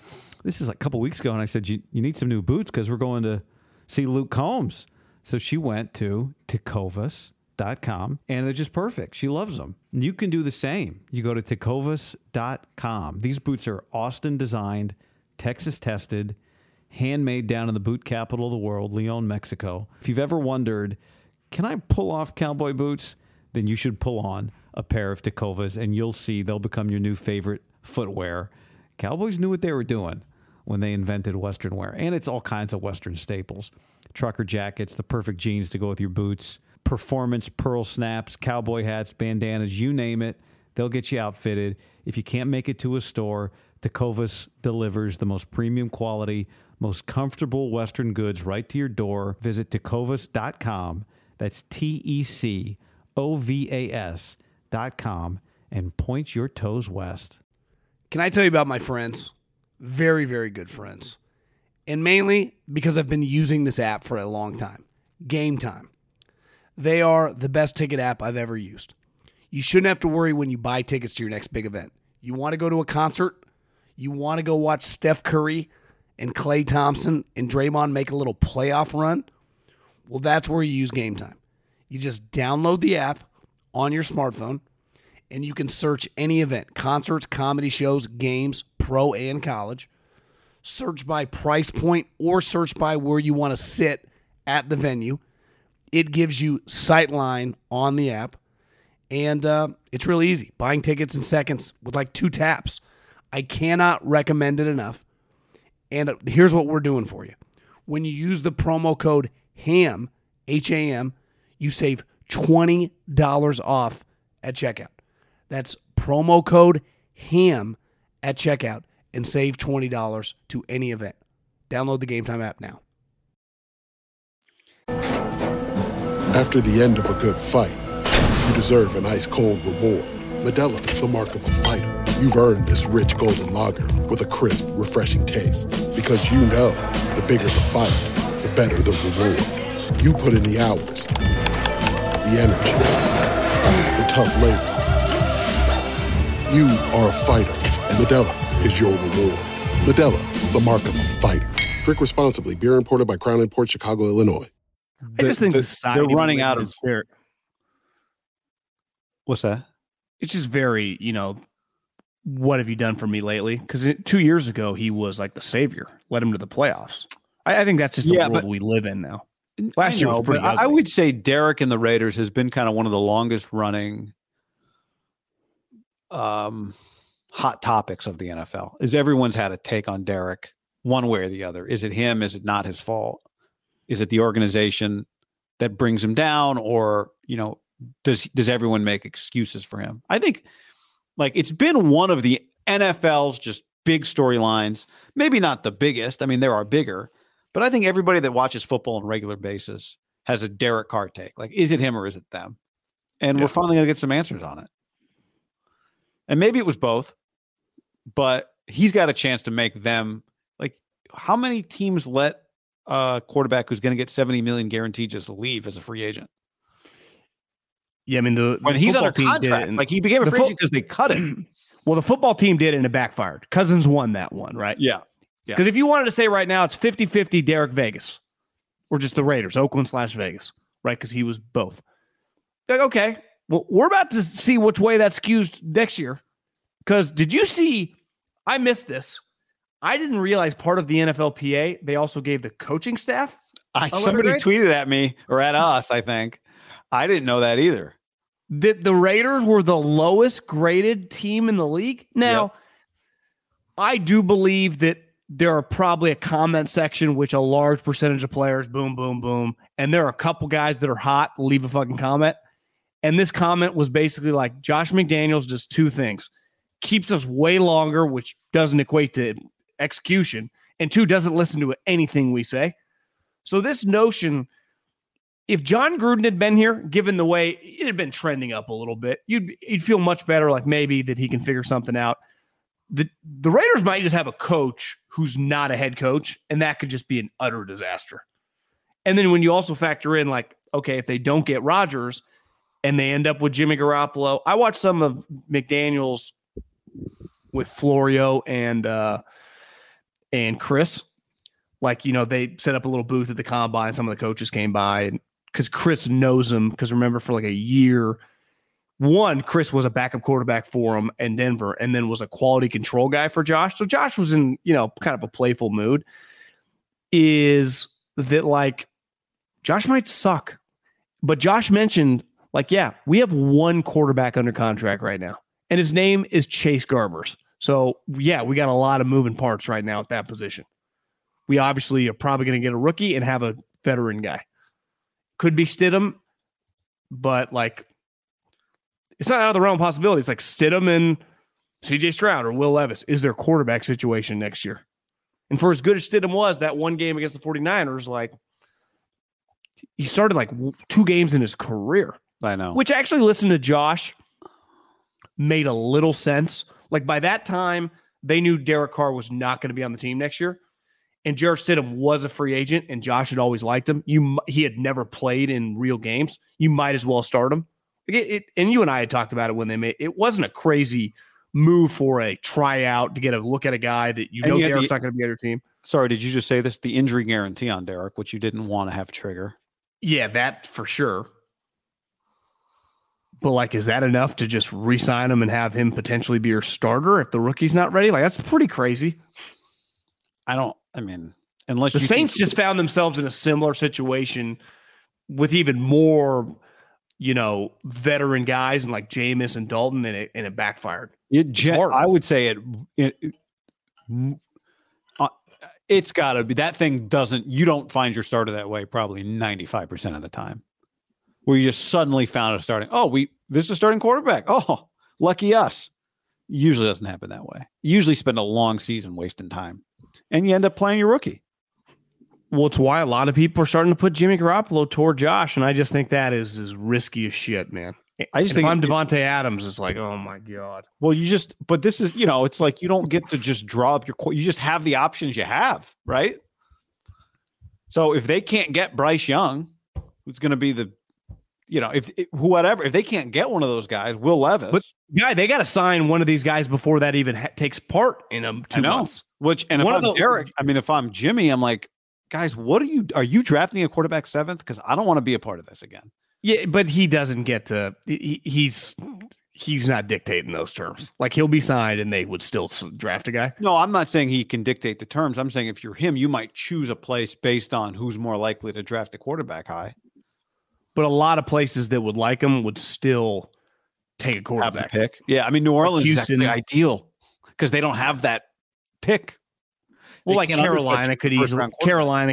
This is like a couple weeks ago, and I said, you need some new boots because we're going to see Luke Combs. So she went to tecovas.com, and they're just perfect. She loves them. You can do the same. You go to tecovas.com. These boots are Austin-designed, Texas-tested, handmade down in the boot capital of the world, Leon, Mexico. If you've ever wondered, can I pull off cowboy boots? Then you should pull on a pair of Tecovas, and you'll see they'll become your new favorite footwear. Cowboys knew what they were doing when they invented Western wear, and it's all kinds of Western staples. Trucker jackets, the perfect jeans to go with your boots, performance pearl snaps, cowboy hats, bandanas, you name it, they'll get you outfitted. If you can't make it to a store, Tecovas delivers the most premium quality, most comfortable Western goods right to your door. Visit tecovas.com. That's TECOVAS.com and point your toes west. Can I tell you about my friends? Very, very good friends. And mainly because I've been using this app for a long time. Game Time. They are the best ticket app I've ever used. You shouldn't have to worry when you buy tickets to your next big event. You want to go to a concert? You want to go watch Steph Curry and Klay Thompson and Draymond make a little playoff run? Well, that's where you use Game Time. You just download the app on your smartphone, and you can search any event, concerts, comedy shows, games, pro and college. Search by price point or search by where you want to sit at the venue. It gives you sightline on the app, and it's really easy. Buying tickets in seconds with like 2 taps. I cannot recommend it enough, and here's what we're doing for you. When you use the promo code HAM, H-A-M, you save $20 off at checkout. That's promo code HAM at checkout and save $20 to any event. Download the Game Time app now. After the end of a good fight, you deserve an ice-cold reward. Modelo is the mark of a fighter. You've earned this rich golden lager with a crisp, refreshing taste. Because you know, the bigger the fight, the better the reward. You put in the hours, the energy, the tough labor. You are a fighter, and Modelo is your reward. Modelo, the mark of a fighter. Drink responsibly. Beer imported by Crown Imports, Chicago, Illinois. I just think they're running out of spirit. What's that? It's just very, what have you done for me lately? Because 2 years ago, he was like the savior, led him to the playoffs. I think that's just the world we live in now. Last year was pretty ugly. I would say Derek and the Raiders has been kind of one of the longest running hot topics of the NFL. Is everyone's had a take on Derek one way or the other. Is it him? Is it not his fault? Is it the organization that brings him down? Or, does everyone make excuses for him? I think it's been one of the NFL's just big storylines, maybe not the biggest. I mean, there are bigger. But I think everybody that watches football on a regular basis has a Derek Carr take. Is it him or is it them? And We're finally going to get some answers on it. And maybe it was both, but he's got a chance to make them. How many teams let a quarterback who's going to get $70 million guaranteed just leave as a free agent? Yeah, I mean, when he's under contract, he became a free agent because they cut him. Well, the football team did, and it backfired. Cousins won that one, right? Yeah. Because if you wanted to say right now, it's 50-50 Derek Vegas or just the Raiders, Oakland/Vegas, right? Because he was both. Okay, well, we're about to see which way that skews next year. Because did you see, I missed this. I didn't realize part of the NFLPA, they also gave the coaching staff. Somebody tweeted at me or at us, I think. I didn't know that either. That the Raiders were the lowest graded team in the league? Now, I do believe that there are probably a comment section, which a large percentage of players, boom, boom, boom. And there are a couple guys that are hot, leave a fucking comment. And this comment was basically like, Josh McDaniels does two things. Keeps us way longer, which doesn't equate to execution, and two, doesn't listen to anything we say. So this notion, if John Gruden had been here, given the way it had been trending up a little bit, you'd feel much better, like maybe that he can figure something out. The Raiders might just have a coach who's not a head coach, and that could just be an utter disaster. And then when you also factor in, like, okay, if they don't get Rodgers and they end up with Jimmy Garoppolo, I watched some of McDaniels with Florio and Chris. Like, you know, they set up a little booth at the combine. Some of the coaches came by, and because Chris knows him, because remember, for like a year, one, Chris was a backup quarterback for him in Denver, and then was a quality control guy for Josh. So Josh was in, you know, kind of a playful mood. Is that like Josh might suck, but Josh mentioned, like, yeah, we have one quarterback under contract right now, and his name is Chase Garbers. So yeah, we got a lot of moving parts right now at that position. We obviously are probably going to get a rookie and have a veteran guy. Could be Stidham, but like, it's not out of the realm of possibility. It's like Stidham and CJ Stroud or Will Levis is their quarterback situation next year. And for as good as Stidham was, that one game against the 49ers, like, he started like two games in his career. I know. Which actually, listening to Josh, made a little sense. Like, by that time, they knew Derek Carr was not going to be on the team next year. And Jarrett Stidham was a free agent, and Josh had always liked him. He had never played in real games. You might as well start him. And you and I had talked about it when they made it. Wasn't a crazy move for a tryout to get a look at a guy that you know Derek's not going to be on your team. Sorry, did you just say this? The injury guarantee on Derek, which you didn't want to have trigger. Yeah, that for sure. But like, is that enough to just re-sign him and have him potentially be your starter if the rookie's not ready? Like, that's pretty crazy. Unless the Saints just found themselves in a similar situation with even more, you know, veteran guys and like Jameis and Dalton, and it backfired. I would say it's got to be that thing you don't find your starter that way probably 95% of the time, where you just suddenly found a starting. Oh, this is a starting quarterback. Oh, lucky us. Usually doesn't happen that way. Usually spend a long season wasting time, and you end up playing your rookie. Well, it's why a lot of people are starting to put Jimmy Garoppolo toward Josh, and I just think that is risky as shit, man. If I'm Devontae Adams, it's like, oh my God. Well, but this is, you know, it's like you don't get to just draw up you just have the options you have, right? So if they can't get Bryce Young, who's going to be the, you know, if they can't get one of those guys, Will Levis. But yeah, they got to sign one of these guys before that even takes part in 2 months. And if I'm Jimmy, I'm like, guys, are you drafting a quarterback 7th? Because I don't want to be a part of this again. Yeah, but he doesn't get to. He's not dictating those terms. Like, he'll be signed, and they would still draft a guy. No, I'm not saying he can dictate the terms. I'm saying if you're him, you might choose a place based on who's more likely to draft a quarterback high. But a lot of places that would like him would still take a quarterback pick. Yeah, I mean, New Orleans is actually ideal because they don't have that pick. Well, like Carolina could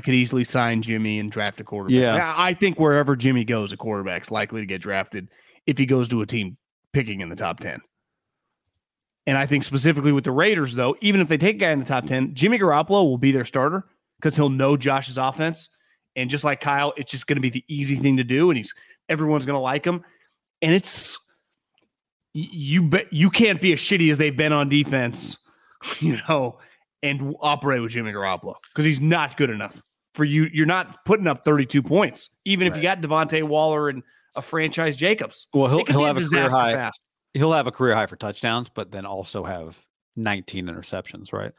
easily sign Jimmy and draft a quarterback. Yeah. I think wherever Jimmy goes, a quarterback's likely to get drafted if he goes to a team picking in the top 10. And I think specifically with the Raiders, though, even if they take a guy in the top 10, Jimmy Garoppolo will be their starter because he'll know Josh's offense. And just like Kyle, it's just going to be the easy thing to do, and everyone's going to like him. And it's you can't be as shitty as they've been on defense, you know, and operate with Jimmy Garoppolo because he's not good enough for you. You're not putting up 32 points, even if you got Devontae Waller and a franchise Jacobs. Well, he'll have a career high. Fast. He'll have a career high for touchdowns, but then also have 19 interceptions, right?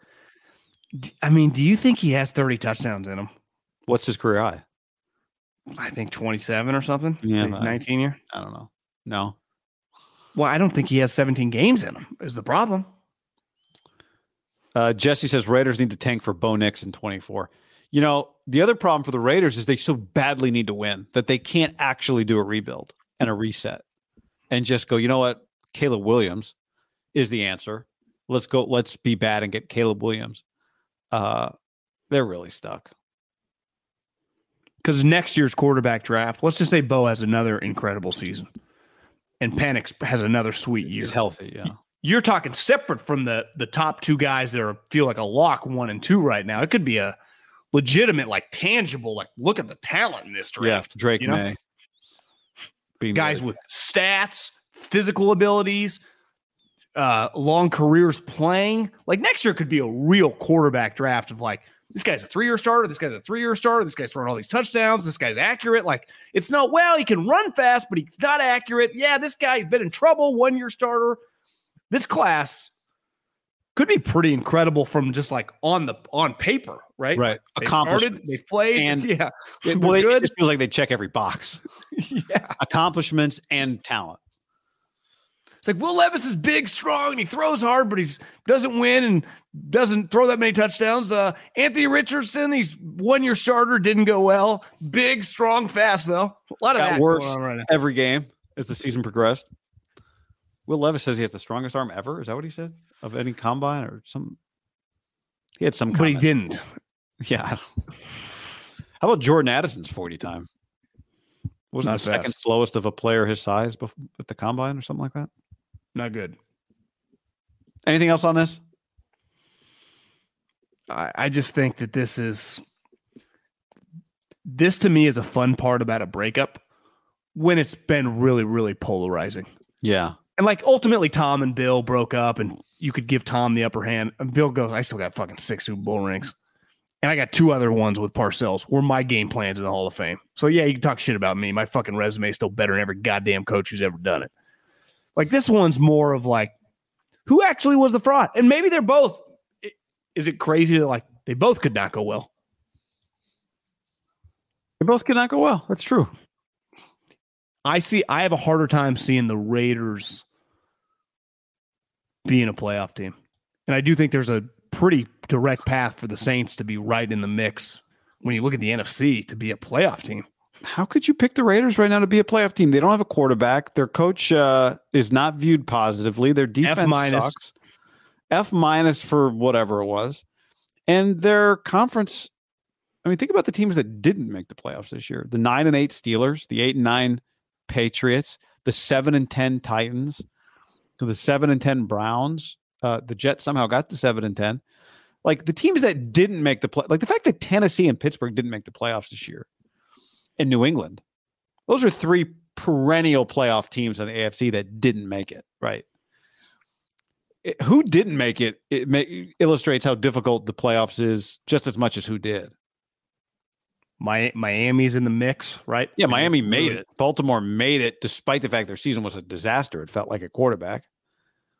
I mean, do you think he has 30 touchdowns in him? What's his career high? I think 27 or something. Yeah, like 19 year. I don't know. No. Well, I don't think he has 17 games in him is the problem. Jesse says Raiders need to tank for Bo Nix in 24. You know, the other problem for the Raiders is they so badly need to win that they can't actually do a rebuild and a reset and just go, you know what? Caleb Williams is the answer. Let's go. Let's be bad and get Caleb Williams. They're really stuck. Because next year's quarterback draft, let's just say Bo has another incredible season. and Panic has another sweet year. He's healthy, yeah. You're talking separate from the top two guys that are, feel like a lock 1 and 2 right now. It could be a legitimate, like tangible, like look at the talent in this draft. Yeah, Drake May. Being guys with stats, physical abilities, long careers playing. Like next year could be a real quarterback draft of like, this guy's a 3-year starter. This guy's a 3-year starter. This guy's throwing all these touchdowns. This guy's accurate. Like it's not, well, he can run fast, but he's not accurate. Yeah, this guy's been in trouble. 1-year starter. This class could be pretty incredible from just like on paper, right? Right. Accomplished. They played. And yeah. Well, it just feels like they check every box. Yeah. Accomplishments and talent. It's like Will Levis is big, strong, and he throws hard, but he doesn't win and doesn't throw that many touchdowns. Anthony Richardson, he's 1-year starter, didn't go well. Big, strong, fast though. A lot of that worse going on right now. Every game as the season progressed. Will Levis says he has the strongest arm ever. Is that what he said? Of any combine or some? He had some comment. But he didn't. Yeah. I don't. How about Jordan Addison's 40 time? Wasn't the second slowest of a player his size at the combine or something like that? Not good. Anything else on this? I just think that this to me is a fun part about a breakup when it's been really, really polarizing. Yeah. And like ultimately, Tom and Bill broke up, and you could give Tom the upper hand. And Bill goes, "I still got fucking 6 Super Bowl rings, and I got 2 other ones with Parcells. Were my game plans in the Hall of Fame. So yeah, you can talk shit about me. My fucking resume is still better than every goddamn coach who's ever done it." Like this one's more of like, who actually was the fraud? And maybe they're both. Is it crazy that like they both could not go well? They both could not go well. That's true. I have a harder time seeing the Raiders being a playoff team. And I do think there's a pretty direct path for the Saints to be right in the mix when you look at the NFC to be a playoff team. How could you pick the Raiders right now to be a playoff team? They don't have a quarterback. Their coach is not viewed positively. Their defense sucks. F- for whatever it was. And their conference, I mean, think about the teams that didn't make the playoffs this year. The 9-8 Steelers, the 8-9 Patriots, the 7-10 Titans, to the 7-10 Browns. The Jets somehow got to 7-10. Like the teams that didn't make the play, like the fact that Tennessee and Pittsburgh didn't make the playoffs this year, and New England, those are 3 perennial playoff teams on the AFC that didn't make it. Right? Who didn't make it? It illustrates how difficult the playoffs is, just as much as who did. Miami's in the mix, right? Yeah, Miami made it. Baltimore made it, despite the fact their season was a disaster. It felt like a quarterback.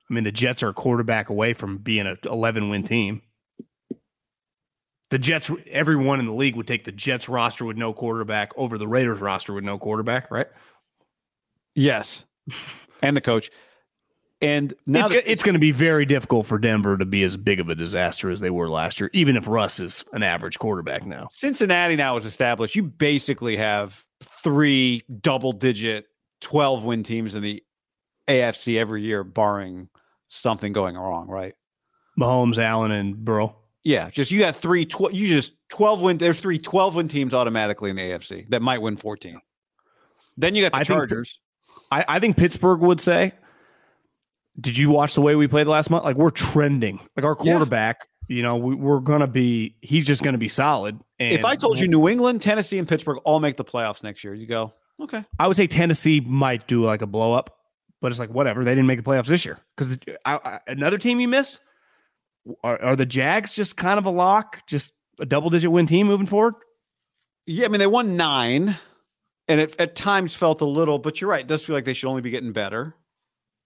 I mean, the Jets are a quarterback away from being an 11-win team. The Jets, everyone in the league would take the Jets roster with no quarterback over the Raiders roster with no quarterback, right? Yes, and the coach. And now it's going to be very difficult for Denver to be as big of a disaster as they were last year, even if Russ is an average quarterback now. Cincinnati now is established. You basically have 3 double-digit 12-win teams in the AFC every year, barring something going wrong, right? Mahomes, Allen, and Burrow. Yeah, just you got 12-win. There's 3 12-win teams automatically in the AFC that might win 14. Then you got the Chargers. I think Pittsburgh would say, did you watch the way we played last month? Like we're trending. Like our quarterback, you know, we're going to be, he's just going to be solid. And if I told you New England, Tennessee, and Pittsburgh all make the playoffs next year, you go, okay. I would say Tennessee might do like a blow up, but it's like, whatever. They didn't make the playoffs this year. Because another team you missed are the Jags just kind of a lock, just a double-digit win team moving forward? Yeah, I mean, they won 9, and it at times felt a little, but you're right. It does feel like they should only be getting better.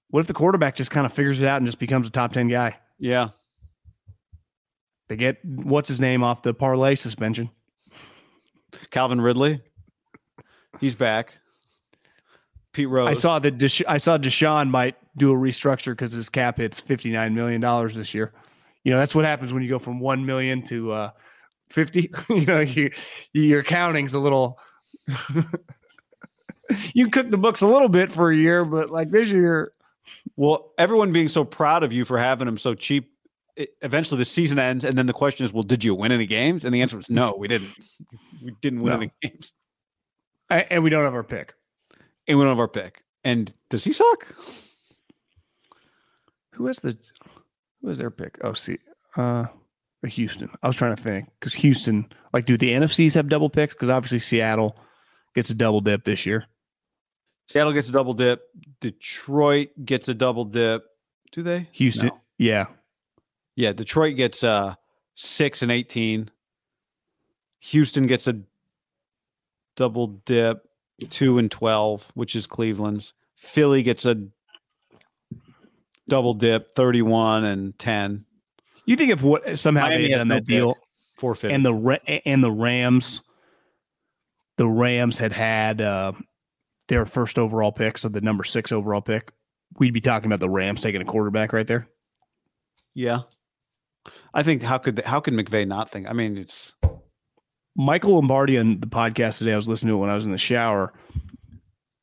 What if the quarterback just kind of figures it out and just becomes a top 10 guy? Yeah. They get what's his name off the parlay suspension. Calvin Ridley. He's back. Pete Rose. I saw that Deshaun might do a restructure because his cap hits $59 million this year. You know, that's what happens when you go from 1 million to 50. You know, your accounting's a little you cook the books a little bit for a year, but like this year. Well, everyone being so proud of you for having them so cheap, eventually the season ends, and then the question is, well, did you win any games? And the answer was no, we didn't. We didn't win any games. And we don't have our pick. And does he suck? Who has their pick? Oh, see, Houston. I was trying to think because Houston, like, do the NFCs have double picks? Because obviously Seattle gets a double dip this year. Seattle gets a double dip. Detroit gets a double dip. Do they? Houston. No. Yeah. Yeah. Detroit gets 6 and 18. Houston gets a double dip, 2 and 12, which is Cleveland's. Philly gets a double dip, 31 and 10. You think if what somehow Miami they had done that deal, forfeit, and the Rams had their first overall pick, so the number 6 overall pick, we'd be talking about the Rams taking a quarterback right there. Yeah, I think how could McVay not think? I mean, it's. Michael Lombardi on the podcast today, I was listening to it when I was in the shower,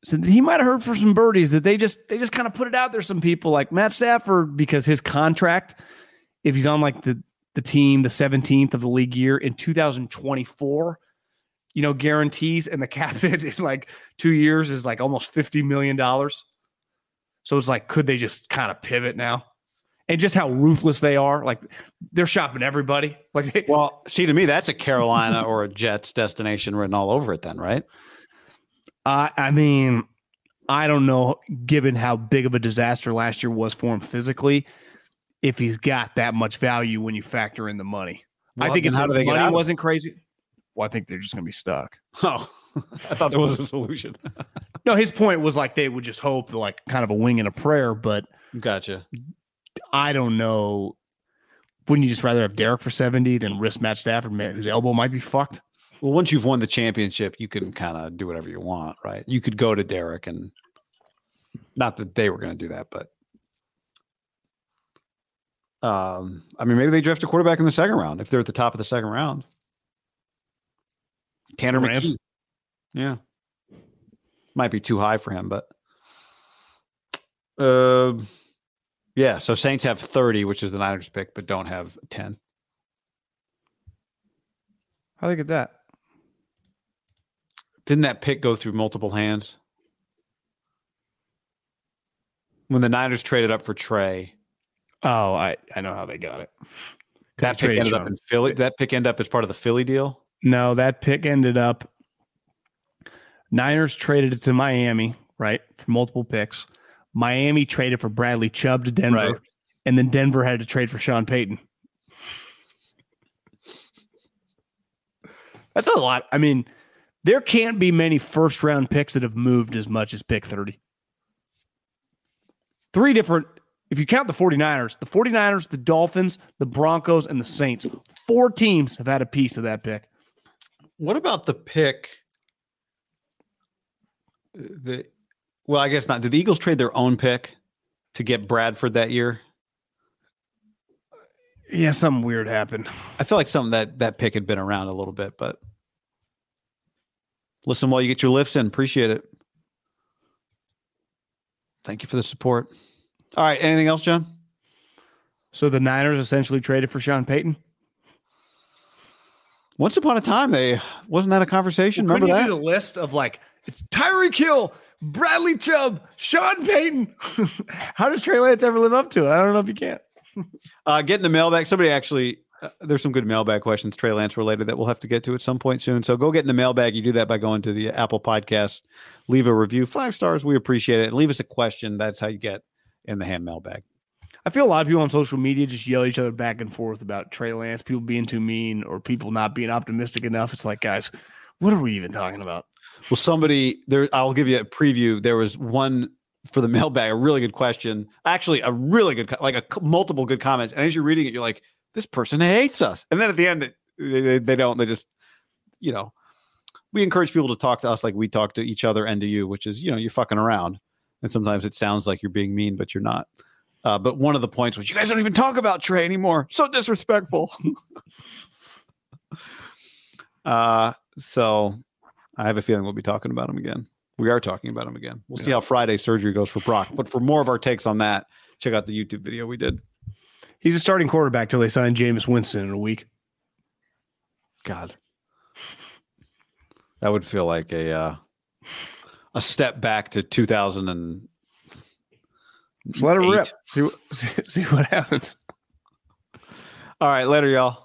said that he might have heard from some birdies that they just kind of put it out there. Some people like Matt Stafford, because his contract, if he's on like the team, the 17th of the league year in 2024, you know, guarantees, and the cap hit is like 2 years is like almost $50 million. So it's like, could they just kind of pivot now? And just how ruthless they are. Like, they're shopping everybody. Like, well, see, to me, that's a Carolina or a Jets destination written all over it then, right? I mean, I don't know, given how big of a disaster last year was for him physically, if he's got that much value when you factor in the money. Well, I think how do they get money out? Wasn't crazy. Well, I think they're just going to be stuck. Oh, I thought there was a solution. No, his point was like they would just hope, like kind of a wing and a prayer, but gotcha. I don't know. Wouldn't you just rather have Derek for 70 than risk Matt Stafford, man, whose elbow might be fucked? Well, once you've won the championship, you can kind of do whatever you want, right? You could go to Derek, and not that they were going to do that, but I mean, maybe they draft a quarterback in the second round if they're at the top of the second round. Tanner McKee. Yeah. Might be too high for him, but yeah, so Saints have 30, which is the Niners pick, but don't have 10. How do they get that? Didn't that pick go through multiple hands? When the Niners traded up for Trey. Oh, I know how they got it. That pick ended up in Philly. That pick ended up as part of the Philly deal? No, that pick ended up. Niners traded it to Miami, right, for multiple picks. Miami traded for Bradley Chubb to Denver, right. And then Denver had to trade for Sean Payton. That's a lot. I mean, there can't be many first-round picks that have moved as much as pick 30. Three different, if you count the 49ers, the Dolphins, the Broncos, and the Saints, 4 teams have had a piece of that pick. What about the pick? Well, I guess not. Did the Eagles trade their own pick to get Bradford that year? Yeah, something weird happened. I feel like something that pick had been around a little bit, but listen while you get your lifts in. Appreciate it. Thank you for the support. All right. Anything else, John? So the Niners essentially traded for Sean Payton. Once upon a time, wasn't that a conversation? Well, remember that? Do the list of like, it's Tyreek Hill, Bradley Chubb, Sean Payton. How does Trey Lance ever live up to it? I don't know if you can. Get in the mailbag. Somebody actually, there's some good mailbag questions, Trey Lance related, that we'll have to get to at some point soon. So go get in the mailbag. You do that by going to the Apple Podcast, leave a review, 5 stars. We appreciate it. And leave us a question. That's how you get in the ham mailbag. I feel a lot of people on social media just yell each other back and forth about Trey Lance, people being too mean or people not being optimistic enough. It's like, guys, what are we even talking about? Well, somebody there, I'll give you a preview. There was one for the mailbag, a really good question. Actually, a really good, multiple good comments. And as you're reading it, you're like, this person hates us. And then at the end, they don't. They just, you know, we encourage people to talk to us like we talk to each other and to you, which is, you know, you're fucking around. And sometimes it sounds like you're being mean, but you're not. But one of the points was, you guys don't even talk about Trey anymore. So disrespectful. So I have a feeling we'll be talking about him again. We are talking about him again. We'll see how Friday surgery goes for Brock. But for more of our takes on that, check out the YouTube video we did. He's a starting quarterback till they sign Jameis Winston in a week. God. That would feel like a step back to 2000. Just let it rip. See what happens. All right, later, y'all.